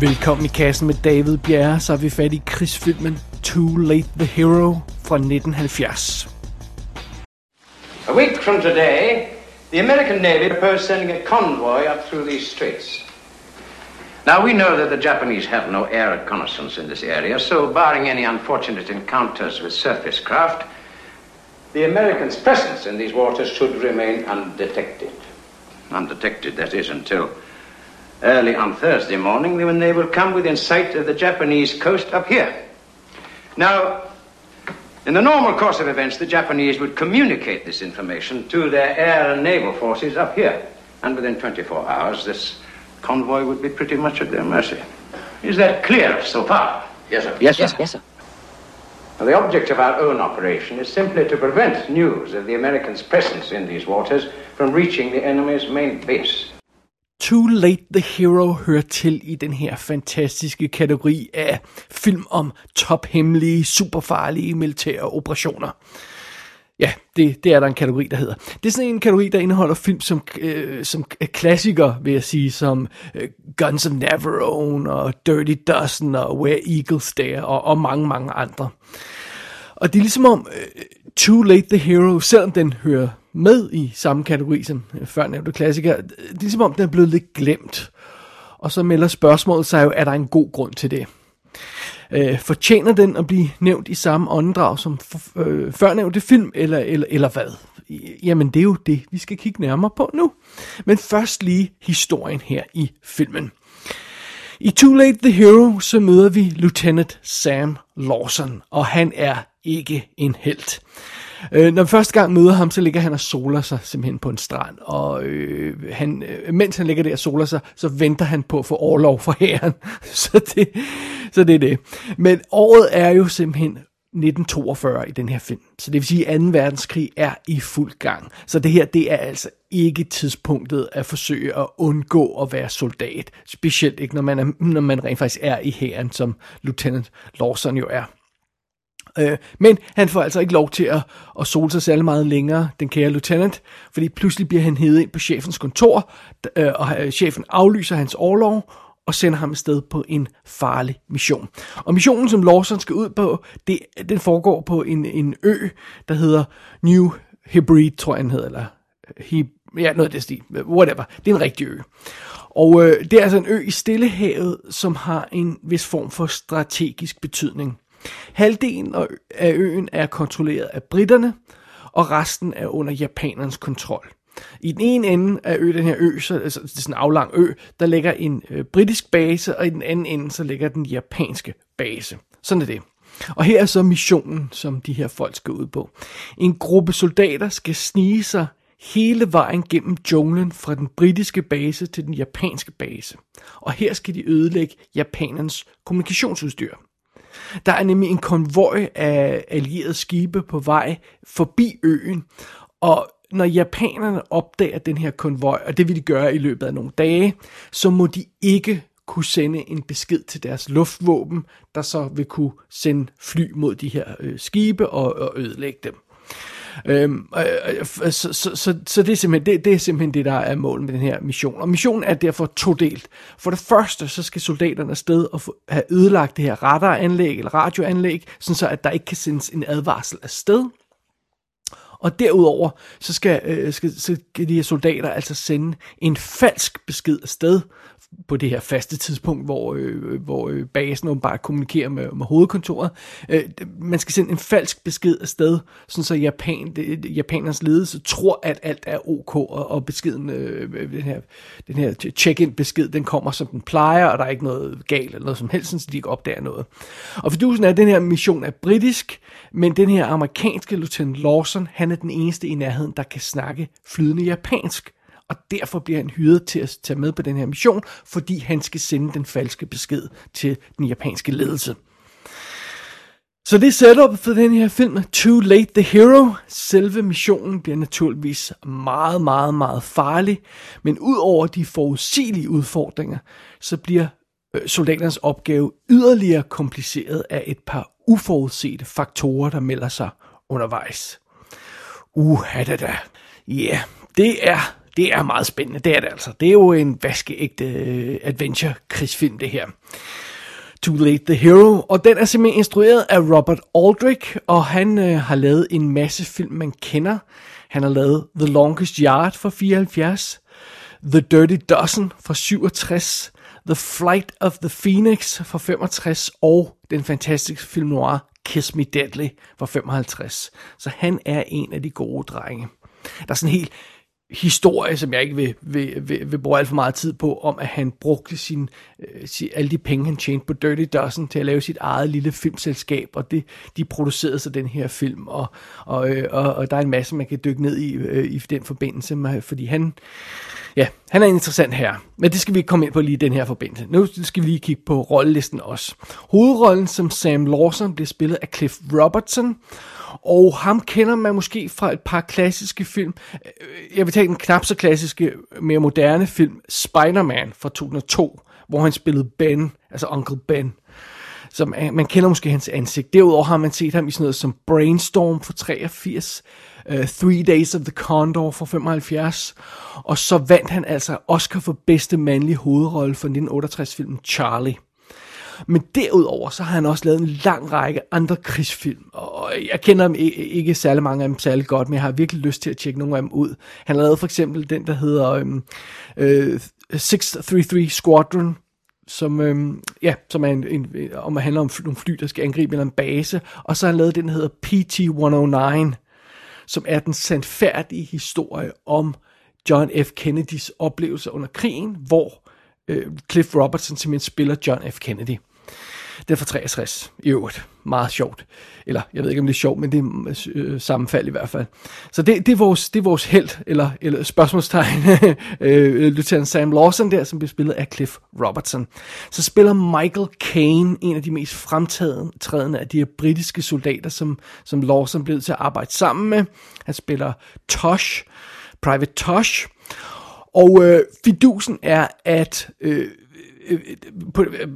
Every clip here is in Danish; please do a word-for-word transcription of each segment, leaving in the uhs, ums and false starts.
Velkommen i kassen med David Bjerre, så er vi fat i krigsfilmen Too Late the Hero fra nitten halvfjerds. A week from today, the American Navy proposes sending a convoy up through these straits. Now we know that the Japanese have no air reconnaissance in this area, so barring any unfortunate encounters with surface craft, the Americans' presence in these waters should remain undetected. Undetected, that is, until early on Thursday morning, when they will come within sight of the Japanese coast up here. Now, in the normal course of events, the Japanese would communicate this information to their air and naval forces up here, and within twenty-four hours, this convoy would be pretty much at their mercy. Is that clear so far? Yes, sir. Yes, sir. Yes, sir. Yes, sir. Now, the object of our own operation is simply to prevent news of the Americans' presence in these waters from reaching the enemy's main base. Too Late the Hero hører til i den her fantastiske kategori af film om tophemmelige, superfarlige militære operationer. Ja, det, det er der en kategori, der hedder. Det er sådan en kategori, der indeholder film som, øh, som klassikere, vil jeg sige, som øh, Guns of Navarone og Dirty Dozen og Where Eagles Dare og, og mange, mange andre. Og det er ligesom om øh, Too Late the Hero, selvom den hører med i samme kategori som øh, førnævnte klassikere, det er ligesom om den er blevet lidt glemt. Og så melder spørgsmålet sig jo, er der en god grund til det? Øh, fortjener den at blive nævnt i samme åndedrag som f- øh, førnævnte film, eller, eller, eller hvad? Jamen, det er jo det, vi skal kigge nærmere på nu. Men først lige historien her i filmen. I Too Late the Hero, så møder vi Lieutenant Sam Lawson, og han er ikke en helt. Øh, når vi første gang møder ham, så ligger han og soler sig simpelthen på en strand, og øh, han, øh, mens han ligger der og soler sig, så venter han på at få orlov fra hæren. Så det, så det er det. Men året er jo simpelthen nitten toogfyrre i den her film, så det vil sige, at anden verdenskrig er i fuld gang. Så det her, det er altså ikke tidspunktet at forsøge at undgå at være soldat, specielt ikke, når man, er, når man rent faktisk er i hæren, som Lieutenant Lawson jo er. Men han får altså ikke lov til at, at sole sig særlig meget længere, den kære lieutenant, fordi pludselig bliver han hedet ind på chefens kontor, og chefen aflyser hans orlov og sender ham afsted på en farlig mission. Og missionen, som Lawson skal ud på, det, den foregår på en, en ø, der hedder New Hebride, tror jeg den hedder, eller He- ja, noget af det stil, whatever, det er en rigtig ø. Og øh, det er altså en ø i Stillehavet, som har en vis form for strategisk betydning. Halvdelen af øen er kontrolleret af briterne, og resten er under japanernes kontrol. I den ene ende af øen, den her ø, så, altså, det er sådan en aflang ø, der ligger en øh, britisk base, og i den anden ende, så ligger den japanske base. Sådan er det. Og her er så missionen, som de her folk skal ud på. En gruppe soldater skal snige sig hele vejen gennem junglen fra den britiske base til den japanske base. Og her skal de ødelægge japanernes kommunikationsudstyr. Der er nemlig en konvoj af allierede skibe på vej forbi øen, og når japanerne opdager den her konvoj, og det vil de gøre i løbet af nogle dage, så må de ikke kunne sende en besked til deres luftvåben, der så vil kunne sende fly mod de her øh, skibe og, og ødelægge dem. Øhm, øh, så, så, så, så det, er simpelthen, det, det er simpelthen det, der er målet med den her mission. Og missionen er derfor todelt. For det første, så skal soldaterne afsted og få, have ødelagt det her radaranlæg eller radioanlæg, sådan så at der ikke kan sendes en advarsel afsted. Og derudover, så skal, øh, skal, så skal de her soldater altså sende en falsk besked afsted på det her faste tidspunkt, hvor, øh, hvor øh, basen åbenbart kommunikerer med, med hovedkontoret. Øh, man skal sende en falsk besked afsted, sådan så Japan, det, Japaners ledelse tror, at alt er ok, og, og beskeden, øh, den her, den her check-in-besked, den kommer, som den plejer, og der er ikke noget galt eller noget som helst, så de ikke opdager noget. Og fordusen er, at den her mission er britisk, men den her amerikanske lieutenant Lawson, han er den eneste i nærheden, der kan snakke flydende japansk. Og derfor bliver han hyret til at tage med på den her mission, fordi han skal sende den falske besked til den japanske ledelse. Så det er setup for den her film, Too Late the Hero. Selve missionen bliver naturligvis meget, meget, meget farlig. Men ud over de forudsigelige udfordringer, så bliver soldaternes opgave yderligere kompliceret af et par uforudsete faktorer, der melder sig undervejs. Uha da da. Ja, yeah, det er... Det er meget spændende, det er det altså. Det er jo en vaskeægte adventure-krigsfilm, det her. Too Late the Hero, og den er simpelthen instrueret af Robert Aldrich, og han øh, har lavet en masse film, man kender. Han har lavet The Longest Yard fra fireoghalvfjerds, The Dirty Dozen fra syvogtres, The Flight of the Phoenix fra femogtres, og den fantastiske film noir Kiss Me Deadly fra femoghalvtreds. Så han er en af de gode drenge. Der er sådan en helt historie, som jeg ikke vil, vil, vil, vil bruge alt for meget tid på, om at han brugte sin, øh, sin, alle de penge, han tjente på Dirty Dozen, til at lave sit eget lille filmselskab, og det, de producerede så den her film, og, og, øh, og, og der er en masse, man kan dykke ned i, øh, i den forbindelse, med, fordi han, ja, han er interessant her. Men det skal vi ikke komme ind på lige i den her forbindelse. Nu skal vi lige kigge på rollelisten også. Hovedrollen som Sam Lawson bliver spillet af Cliff Robertson, og ham kender man måske fra et par klassiske film. Jeg vil tage den knap så klassiske, mere moderne film, Spiderman fra to tusind og to, hvor han spillede Ben, altså Onkel Ben. Så man, man kender måske hans ansigt. Derudover har man set ham i sådan noget som Brainstorm fra treogfirs, uh, Three Days of the Condor fra femoghalvfjerds, og så vandt han altså Oscar for bedste mandlige hovedrolle for nitten otteogtres-filmen Charlie. Men derudover, så har han også lavet en lang række andre krigsfilm, og jeg kender dem ikke, ikke særlig mange af dem særlig godt, men jeg har virkelig lyst til at tjekke nogle af dem ud. Han har lavet for eksempel den, der hedder øhm, øh, seks tre tre Squadron, som, øhm, ja, som er en, en, om at handle om nogle fly, der skal angribe eller en base, og så har han lavet den, der hedder P T et nul nul, som er den sandfærdige historie om John F. Kennedys oplevelser under krigen, hvor øh, Cliff Robertson simpelthen spiller John F. Kennedy. Den er fra treogtres i øvrigt. Meget sjovt. Eller, jeg ved ikke, om det er sjovt, men det er øh, sammenfald i hvert fald. Så det, det er vores, det er vores held, eller, eller spørgsmålstegn, øh, løbtageren Sam Lawson der, som bliver spillet af Cliff Robertson. Så spiller Michael Caine, en af de mest fremtrædende af de her britiske soldater, som, som Lawson blev til at arbejde sammen med. Han spiller Tosh, Private Tosh. Og øh, fidusen er, at... Øh,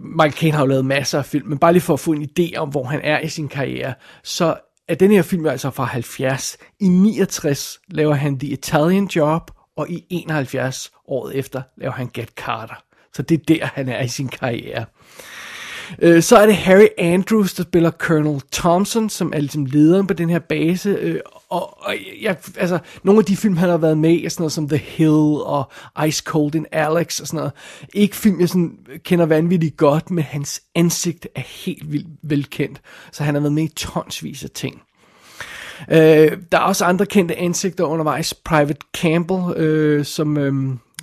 Michael Caine har jo lavet masser af film, men bare lige for at få en idé om, hvor han er i sin karriere, så er den her film altså fra halvfjerds. I niogtres laver han The Italian Job, og i enoghalvfjerds året efter laver han Get Carter. Så det er der, han er i sin karriere. Så er det Harry Andrews, der spiller Colonel Thompson, som er ligesom lederen på den her base, og, og jeg, altså, nogle af de film, han har været med i, er sådan noget som The Hill og Ice Cold in Alex og sådan noget. Ikke film, jeg sådan kender vanvittigt godt, men hans ansigt er helt vildt velkendt, så han har været med i tonsvis af ting. Øh, der er også andre kendte ansigter undervejs. Private Campbell, øh, som... Øh,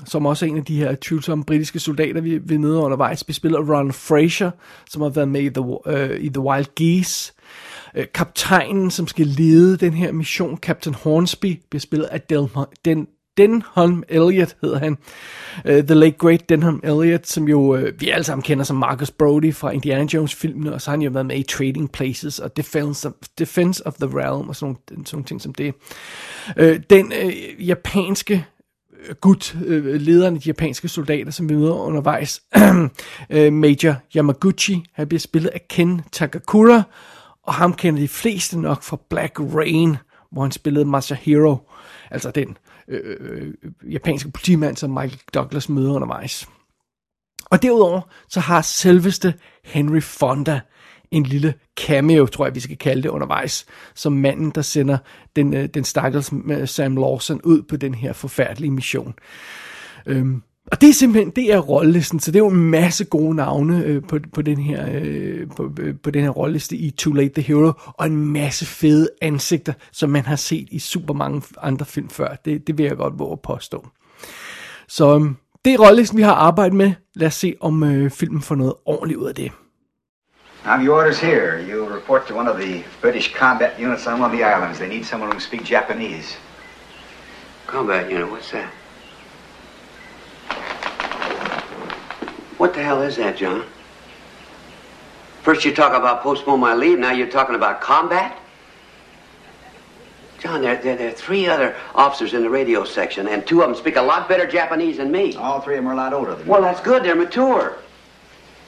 som også er en af de her tvivlsomme britiske soldater, vi er nede undervejs. Vi spiller Ron Fraser, som har været med i The, uh, i The Wild Geese. Uh, kaptajnen, som skal lede den her mission, Captain Hornsby, bliver spillet af Delmo- Den- Denholm Elliot, hedder han. Uh, The Late Great Denholm Elliot, som jo uh, vi alle sammen kender som Marcus Brody fra Indiana Jones-filmene, og så har han jo været med i Trading Places og Defense of, Defense of the Realm og sådan nogle, sådan nogle ting som det. Uh, den uh, japanske... gut, lederen af de japanske soldater, som vi møder undervejs, Major Yamaguchi, han bliver spillet af Ken Takakura, og ham kender de fleste nok fra Black Rain, hvor han spillede Masahiro, altså den øh, japanske politimand, som Michael Douglas møder undervejs. Og derudover, så har selveste Henry Fonda en lille cameo, tror jeg, vi skal kalde det undervejs, som manden, der sender den, den stakkels Sam Lawson ud på den her forfærdelige mission. Øhm, og det er simpelthen, det er rollelisten, så det er jo en masse gode navne øh, på, på den her, øh, på, øh, på den her rolleliste i Too Late the Hero, og en masse fede ansigter, som man har set i super mange andre film før. Det, det vil jeg godt våge at påstå. Så øh, det er rollelisten, vi har arbejdet med. Lad os se, om øh, filmen får noget ordentligt ud af det. I'm your orders here. You report to one of the British combat units on one of the islands. They need someone who can speak Japanese. Combat unit, what's that? What the hell is that, John? First you talk about postpone my leave, now you're talking about combat? John, there, there, there are three other officers in the radio section, and two of them speak a lot better Japanese than me. All three of them are a lot older than me. Well, that's good, they're mature.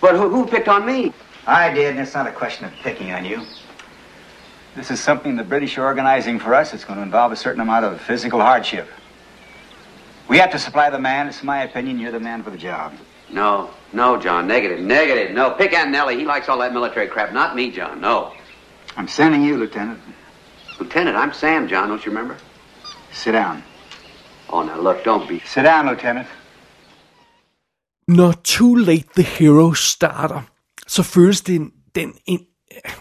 But who, who picked on me? I did, and it's not a question of picking on you. This is something the British are organizing for us. It's going to involve a certain amount of physical hardship. We have to supply the man. It's my opinion you're the man for the job. No, no, John. Negative, negative. No, pick Antonelli. He likes all that military crap. Not me, John. No. I'm sending you, Lieutenant. Lieutenant, I'm Sam, John. Don't you remember? Sit down. Oh, now look, don't be... Sit down, Lieutenant. Når Too Late the Hero starter, så føles det en, den en,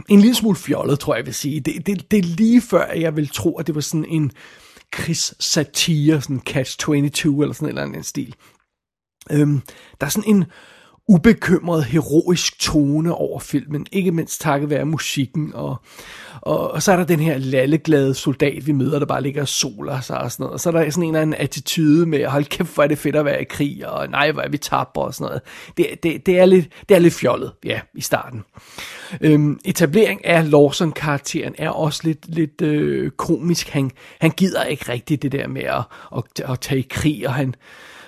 en lille smule fjollet, tror jeg, jeg vil sige. Det, det, det er lige før, jeg vil tro, at det var sådan en krigssatire, sådan Catch toogtyve eller sådan en eller anden stil. Øhm, der er sådan en ubekymret, heroisk tone over filmen, ikke mindst takket være musikken, og, og, og så er der den her lalleglade soldat, vi møder, der bare ligger og soler sig og sådan noget, og så er der sådan en eller anden attitude med, hold kæft, hvor er det fedt at være i krig, og nej, hvor er vi tapre og sådan noget. Det, det, det, er, lidt, det er lidt fjollet, ja, i starten. Øhm, etablering af Lawson-karakteren er også lidt, lidt øh, komisk. Han, han gider ikke rigtigt det der med at, at, at tage i krig, og han,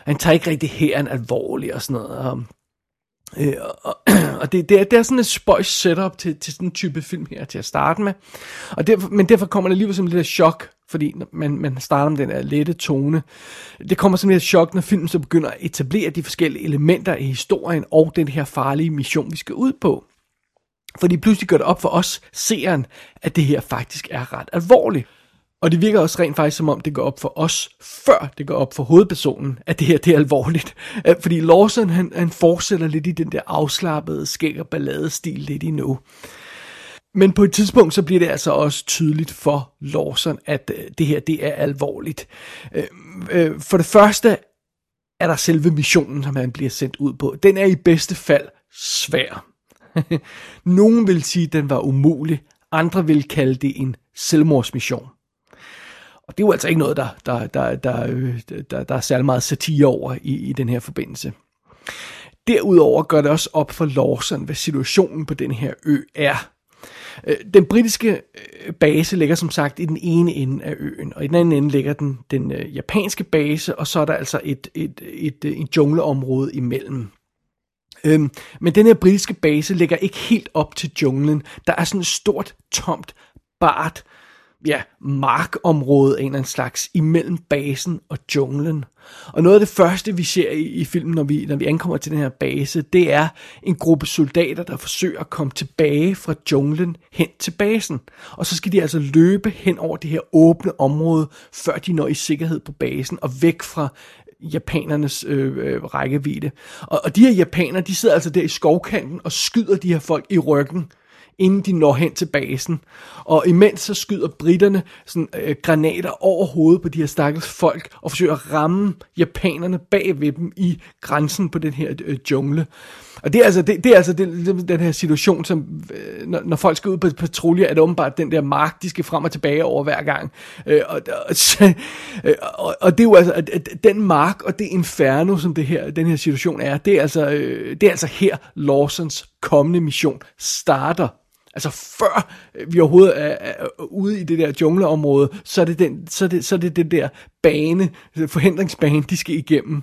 han tager ikke rigtig hæren alvorligt og sådan noget, og, Øh, og, og det, det, er, det er sådan et spøjs setup til, til sådan en type film her til at starte med, og derfor, men derfor kommer det alligevel som lidt af chok, fordi man, man starter med den her lette tone. Det kommer som lidt af chok, når filmen så begynder at etablere de forskellige elementer i historien og den her farlige mission, vi skal ud på, fordi pludselig gør det op for os, seeren, at det her faktisk er ret alvorligt. Og det virker også rent faktisk, som om det går op for os, før det går op for hovedpersonen, at det her, det er alvorligt. Fordi Lawson, han, han fortsætter lidt i den der afslappede skæg- og balladestil lidt endnu. Men på et tidspunkt, så bliver det altså også tydeligt for Lawson, at det her, det er alvorligt. For det første er der selve missionen, som han bliver sendt ud på. Den er i bedste fald svær. Nogen vil sige, at den var umulig. Andre vil kalde det en selvmordsmission. Og det er jo altså ikke noget, der, der, der, der, der, der er særlig meget satire over i, i den her forbindelse. Derudover gør det også op for Lawson, hvad situationen på den her ø er. Den britiske base ligger som sagt i den ene ende af øen, og i den anden ende ligger den, den japanske base, og så er der altså et, et, et, et, et jungleområde imellem. Øhm, men den her britiske base ligger ikke helt op til junglen. Der er sådan et stort, tomt, bart, ja, markområde af en eller anden slags imellem basen og junglen. Og noget af det første, vi ser i, i filmen, når vi, når vi ankommer til den her base, det er en gruppe soldater, der forsøger at komme tilbage fra junglen hen til basen. Og så skal de altså løbe hen over det her åbne område, før de når i sikkerhed på basen og væk fra japanernes øh, øh, rækkevidde. Og, og de her japanere, de sidder altså der i skovkanten og skyder de her folk i ryggen, inden de når hen til basen. Og imens så skyder britterne sådan, øh, granater over hovedet på de her stakkels folk, og forsøger at ramme japanerne bag ved dem i grænsen på den her øh, jungle. Og det er altså, det, det er altså den, den her situation, som øh, når, når folk skal ud på patrulje, er det åbenbart den der mark, de skal frem og tilbage over hver gang. Øh, og, og, øh, og, og det er jo altså, at, at den mark og det inferno, som det her, den her situation er, det er altså, øh, det er altså her Lawsons kommende mission starter. Altså før vi overhovedet er, er, er ude i det der jungleområde, så er det den, så er det, så er det, det der bane, forhindringsbane, de skal igennem.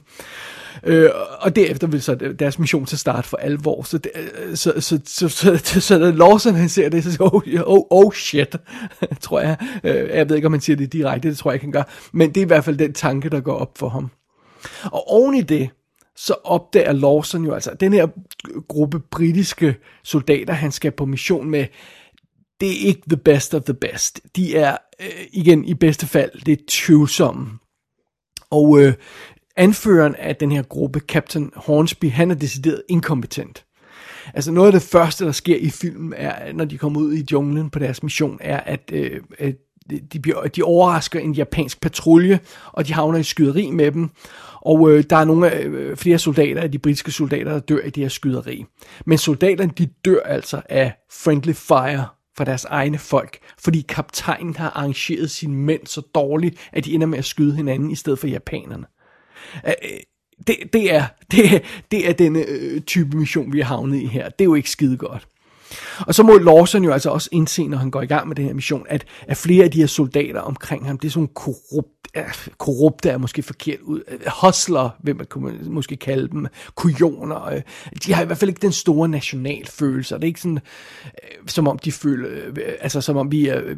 Øh, og derefter vil så deres mission til starte for alvor. Så det, så, så, så, så, så, så da Lawson han ser det, så siger oh, oh, oh shit, tror jeg. Øh, jeg ved ikke, om han siger det direkte, det tror jeg ikke, han gør. Men det er i hvert fald den tanke, der går op for ham. Og oven i det, så opdager Lawson jo altså, den her gruppe britiske soldater, han skal på mission med, det er ikke the best of the best. De er, øh, igen, i bedste fald, det er tvivlsomme. Og øh, anføreren af den her gruppe, Captain Hornsby, han er decideret inkompetent. Altså noget af det første, der sker i filmen, er, når de kommer ud i junglen på deres mission, er, at øh, øh, De, bliver, de overrasker en japansk patrulje, og de havner i skyderi med dem, og øh, der er nogle af, øh, flere soldater af de britiske soldater, der dør i det her skyderi. Men soldaterne, de dør altså af friendly fire fra deres egne folk, fordi kaptajnen har arrangeret sine mænd så dårligt, at de ender med at skyde hinanden i stedet for japanerne. Øh, det, det, er, det, det er den øh, type mission, vi har havnet i her. Det er jo ikke skide godt. Og så må Lawson jo altså også indse, når han går i gang med den her mission, at, at flere af de her soldater omkring ham, det er sådan korrupt, øh, korrupte er måske forkert ud, hustler, hvem man kunne måske kalde dem, kujoner, øh, de har i hvert fald ikke den store nationalfølelse, og det er ikke sådan, øh, som om de føler, øh, altså som om vi er, øh,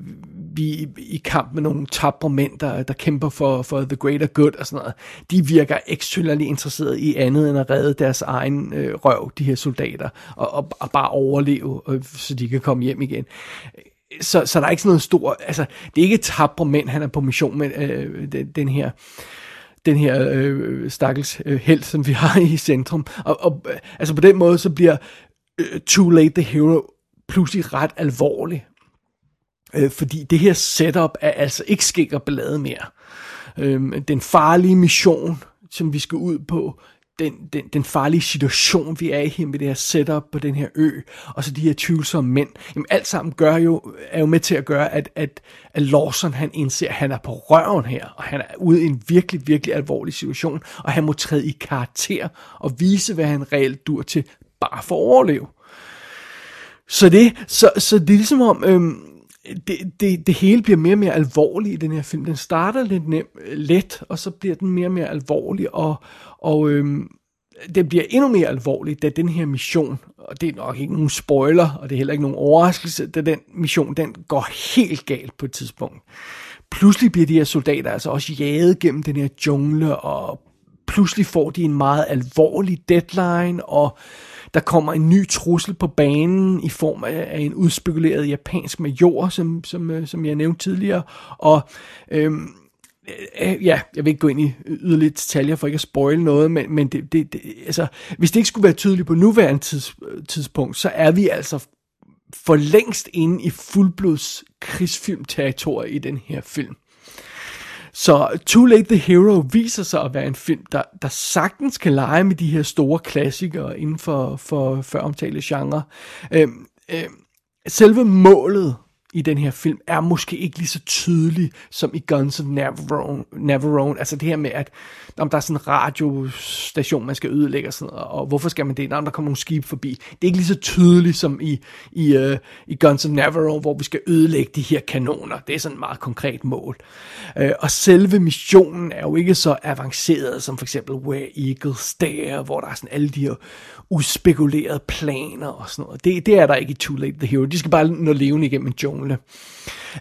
vi er i kamp med nogle tapre mænd, der, der kæmper for, for the greater good og sådan noget. De virker ikke synderligt interesserede i andet end at redde deres egen øh, røv, de her soldater, og, og, og bare overleve, øh, så de kan komme hjem igen. Så, så der er ikke sådan noget stor, altså det er ikke tapre mænd, han er på mission med øh, den, den her... den her øh, stakkels øh, held, som vi har i centrum. Og, og øh, altså på den måde, så bliver øh, Too Late the Hero pludselig ret alvorlig. Øh, fordi det her setup er altså ikke skik og ballade mere. Øh, den farlige mission, som vi skal ud på, den, den, den farlige situation, vi er i her med det her setup på den her ø, og så de her tvivlsomme mænd. Jamen alt sammen gør jo, er jo med til at gøre, at, at, at Lawson han indser, at han er på røven her, og han er ude i en virkelig, virkelig alvorlig situation, og han må træde i karakter og vise, hvad han reelt dur til, bare for at overleve. Så det, så, så det er ligesom om... Øhm, Det, det, det hele bliver mere og mere alvorligt i den her film. Den starter lidt nem, let, og så bliver den mere og mere alvorlig, og, og øhm, det bliver endnu mere alvorligt, da den her mission, og det er nok ikke nogen spoiler, og det er heller ikke nogen overraskelse, da den mission, den går helt galt på et tidspunkt. Pludselig bliver de her soldater altså også jaget gennem den her jungle, og pludselig får de en meget alvorlig deadline, og der kommer en ny trussel på banen i form af en udspekuleret japansk major, som, som, som jeg nævnte tidligere. Og øhm, ja, jeg vil ikke gå ind i yderligere detaljer for ikke at spoile noget, men, men det, det, det, altså, hvis det ikke skulle være tydeligt på nuværende tids, tidspunkt, så er vi altså for længst inde i fuldblods krigsfilmterritoriet i den her film. Så Too Late the Hero viser sig at være en film, der, der sagtens kan lege med de her store klassikere inden for, for føromtalte genre. Øhm, øhm, selve målet i den her film er måske ikke lige så tydelig som i Guns of Navarone. Navarone. Altså det her med, at om der er sådan en radiostation, man skal ødelægge og sådan noget, og hvorfor skal man det, når der kommer nogle skib forbi. Det er ikke lige så tydeligt som i, i, uh, i Guns of Navarone, hvor vi skal ødelægge de her kanoner. Det er sådan et meget konkret mål. Uh, og selve missionen er jo ikke så avanceret som for eksempel Where Eagles Dare, hvor der er sådan alle de her uspekulerede planer og sådan noget. Det, det er der ikke i Too Late the Hero. De skal bare nå levende igennem en jungle.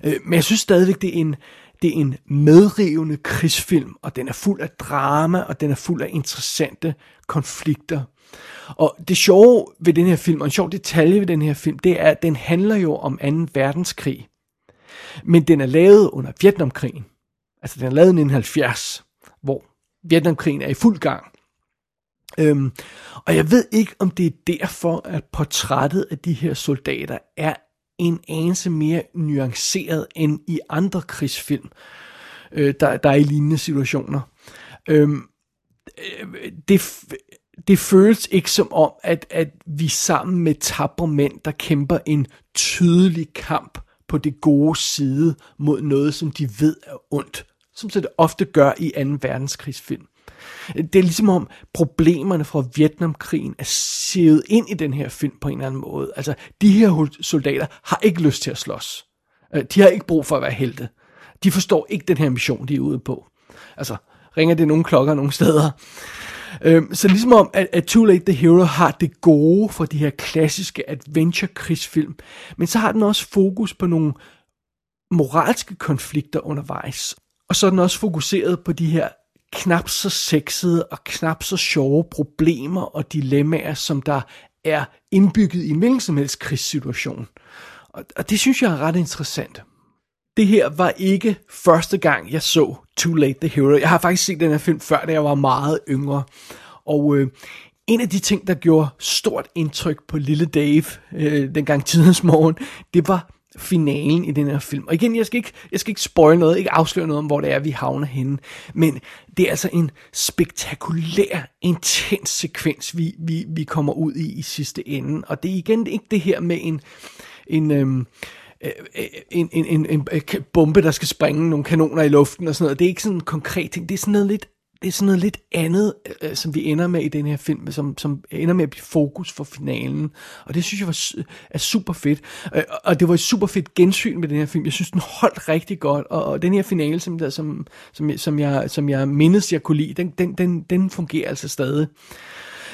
Men jeg synes stadigvæk, det er, en, det er en medrivende krigsfilm, og den er fuld af drama, og den er fuld af interessante konflikter. Og det sjove ved den her film, og en sjov detalje ved den her film, det er, at den handler jo om anden verdenskrig. Men den er lavet under Vietnamkrigen. Altså den er lavet i nitten halvfjerds, hvor Vietnamkrigen er i fuld gang. Øhm, og jeg ved ikke, om det er derfor, at portrættet af de her soldater er en anelse mere nuanceret end i andre krigsfilm, øh, der, der er i lignende situationer. Øhm, det, det føles ikke som om, at, at vi sammen med tapre mænd, der kæmper en tydelig kamp på det gode side mod noget, som de ved er ondt, som det ofte gør i anden verdenskrigsfilm. Det er ligesom om problemerne fra Vietnamkrigen er sivet ind i den her film på en eller anden måde. Altså, de her soldater har ikke lyst til at slås. De har ikke brug for at være helte. De forstår ikke den her mission, de er ude på. Altså, ringer det nogle klokker nogle steder? Så ligesom om, at Too Late the Hero har det gode for de her klassiske adventure-krigsfilm, men så har den også fokus på nogle moralske konflikter undervejs. Og så er den også fokuseret på de her knap så sexede og knap så sjove problemer og dilemmaer, som der er indbygget i hvilken som helst krigssituation. Og, og det synes jeg er ret interessant. Det her var ikke første gang, jeg så Too Late the Hero. Jeg har faktisk set den her film før, da jeg var meget yngre. Og øh, en af de ting, der gjorde stort indtryk på lille Dave, øh, dengang tidens morgen, det var finalen i den her film. Og igen, jeg skal ikke, jeg skal ikke spoil noget, ikke afsløre noget om, hvor det er, vi havner henne. Men det er altså en spektakulær, intens sekvens, vi, vi, vi kommer ud i i sidste ende. Og det er igen ikke det her med en... en øhm En, en, en, en bombe, der skal springe nogle kanoner i luften og sådan noget. Det er ikke sådan en konkret ting. Det er sådan noget lidt, det er sådan noget lidt andet, øh, som vi ender med i den her film, som, som ender med at blive fokus for finalen. Og det synes jeg var, er super fedt. Øh, og det var et super fedt gensyn med den her film. Jeg synes, den holdt rigtig godt. Og, og den her finale, som, der, som, som, som, jeg, som jeg mindes, jeg kunne lide, den, den, den, den fungerer altså stadig.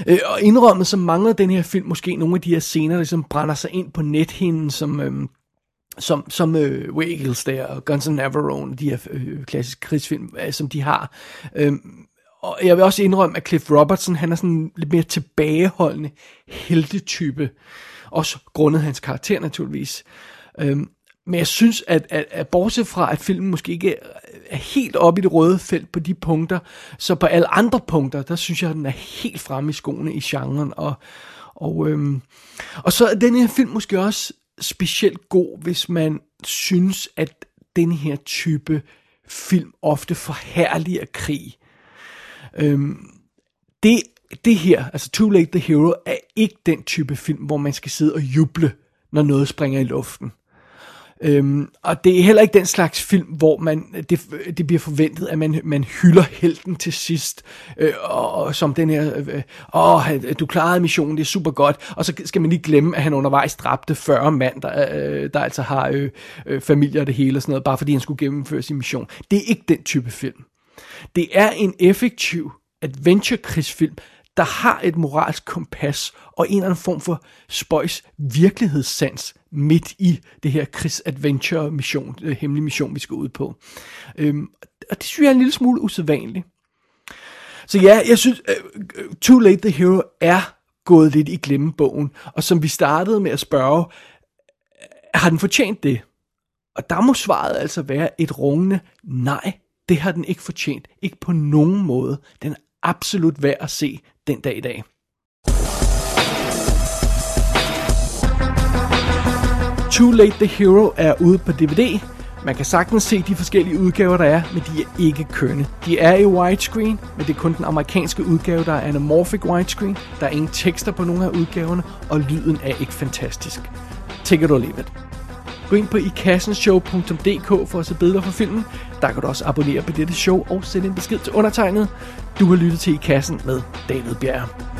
Øh, og indrømmet, så mangler den her film måske nogle af de her scener, der ligesom brænder sig ind på nethinden, som... Øh, som, som øh, Where Eagles Dare og Guns of Navarone, de her øh, klassiske krigsfilm, øh, som de har. Øhm, og jeg vil også indrømme, at Cliff Robertson, han er sådan lidt mere tilbageholdende heltetype, også grundet hans karakter naturligvis. Øhm, men jeg synes, at, at, at bortset fra, at filmen måske ikke er helt oppe i det røde felt på de punkter, så på alle andre punkter, der synes jeg, at den er helt fremme i skoene i genren. Og, og, øhm, og så er den her film måske også specielt god, hvis man synes, at den her type film ofte forherliger krig. Øhm, det, det her, altså Too Late the Hero, er ikke den type film, hvor man skal sidde og juble, når noget springer i luften. Øhm, og det er heller ikke den slags film, hvor man det, det bliver forventet, at man, man hylder helten til sidst, øh, og, og som den her, øh, åh, du klarede missionen, det er super godt, og så skal man lige glemme, at han undervejs dræbte fyrre mand, der, øh, der altså har øh, øh, familier og det hele og sådan noget, bare fordi han skulle gennemføre sin mission. Det er ikke den type film. Det er en effektiv adventure-krigsfilm, der har et moralsk kompas og en eller anden form for spøjs virkelighedssans midt i det her krigs-adventure-mission, øh, hemmelig mission, vi skal ud på. Øhm, og det synes jeg er en lille smule usædvanligt. Så ja, jeg synes, uh, Too Late the Hero er gået lidt i glemmebogen, og som vi startede med at spørge, har den fortjent det? Og der må svaret altså være et rungende nej, det har den ikke fortjent. Ikke på nogen måde. Den er absolut værd at se den dag i dag. Too Late the Hero er ude på D V D. Man kan sagtens se de forskellige udgaver, der er, men de er ikke kønne. De er i widescreen, men det er kun den amerikanske udgave, der er anamorphic widescreen. Der er ingen tekster på nogle af udgaverne, og lyden er ikke fantastisk. Take it or leave it. Gå ind på i kassen show punktum d k for at se billeder fra filmen. Der kan du også abonnere på dette show og sende en besked til undertegnet. Du har lyttet til I Kassen med David Bjerg.